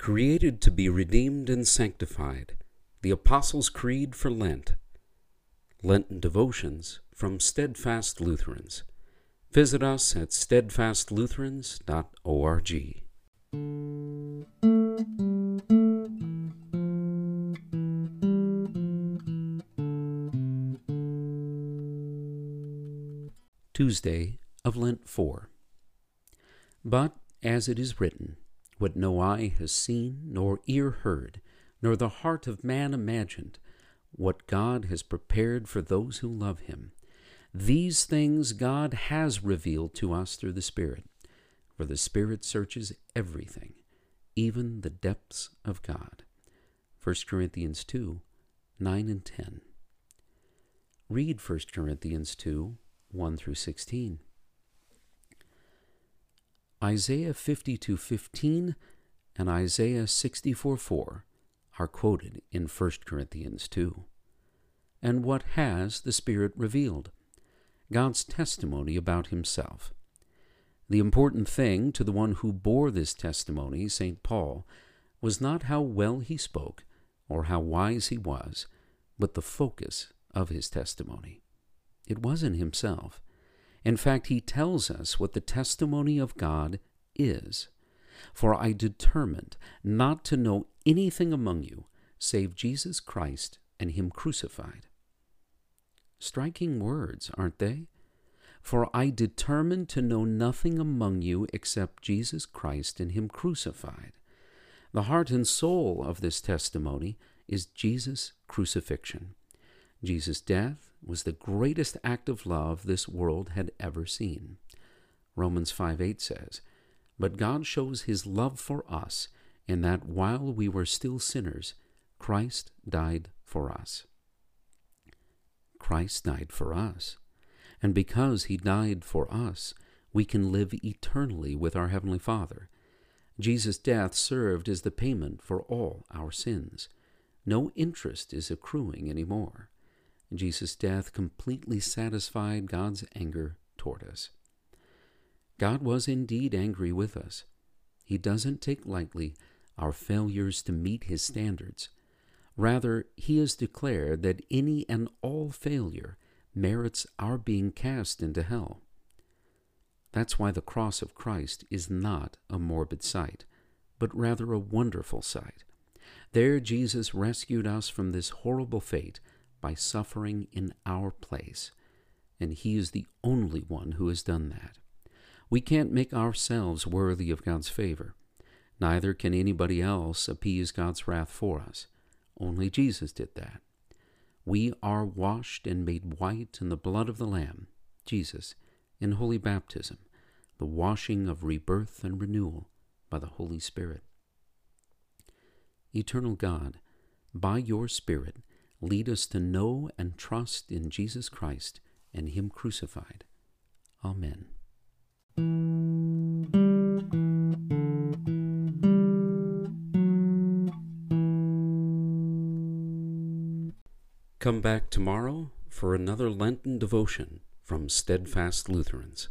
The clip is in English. Created to be redeemed and sanctified, the Apostles' Creed for Lent, Lenten Devotions from Steadfast Lutherans. Visit us at steadfastlutherans.org. Tuesday of Lent 4. But, as it is written, what no eye has seen, nor ear heard, nor the heart of man imagined, what God has prepared for those who love him. These things God has revealed to us through the Spirit, for the Spirit searches everything, even the depths of God. 1 Corinthians 2, 9 and 10. Read 1 Corinthians 2, 1 through 16. Isaiah 52:15 and Isaiah 64:4 are quoted in 1 Corinthians 2. And what has the Spirit revealed? God's testimony about himself. The important thing to the one who bore this testimony, St. Paul, was not how well he spoke or how wise he was, but the focus of his testimony. It wasn't himself. In fact, he tells us what the testimony of God is. For I determined not to know anything among you save Jesus Christ and him crucified. Striking words, aren't they? For I determined to know nothing among you except Jesus Christ and him crucified. The heart and soul of this testimony is Jesus' crucifixion. Jesus' death was the greatest act of love this world had ever seen. Romans 5:8 says, "But God shows his love for us in that while we were still sinners, Christ died for us." Christ died for us, and because he died for us, we can live eternally with our Heavenly Father. Jesus' death served as the payment for all our sins. No interest is accruing anymore. Jesus' death completely satisfied God's anger toward us. God was indeed angry with us. He doesn't take lightly our failures to meet his standards. Rather, he has declared that any and all failure merits our being cast into hell. That's why the cross of Christ is not a morbid sight, but rather a wonderful sight. There Jesus rescued us from this horrible fate by suffering in our place, and he is the only one who has done that. We can't make ourselves worthy of God's favor. Neither can anybody else appease God's wrath for us. Only Jesus did that. We are washed and made white in the blood of the Lamb, Jesus, in holy baptism, the washing of rebirth and renewal by the Holy Spirit. Eternal God, by your Spirit, lead us to know and trust in Jesus Christ and him crucified. Amen. Come back tomorrow for another Lenten devotion from Steadfast Lutherans.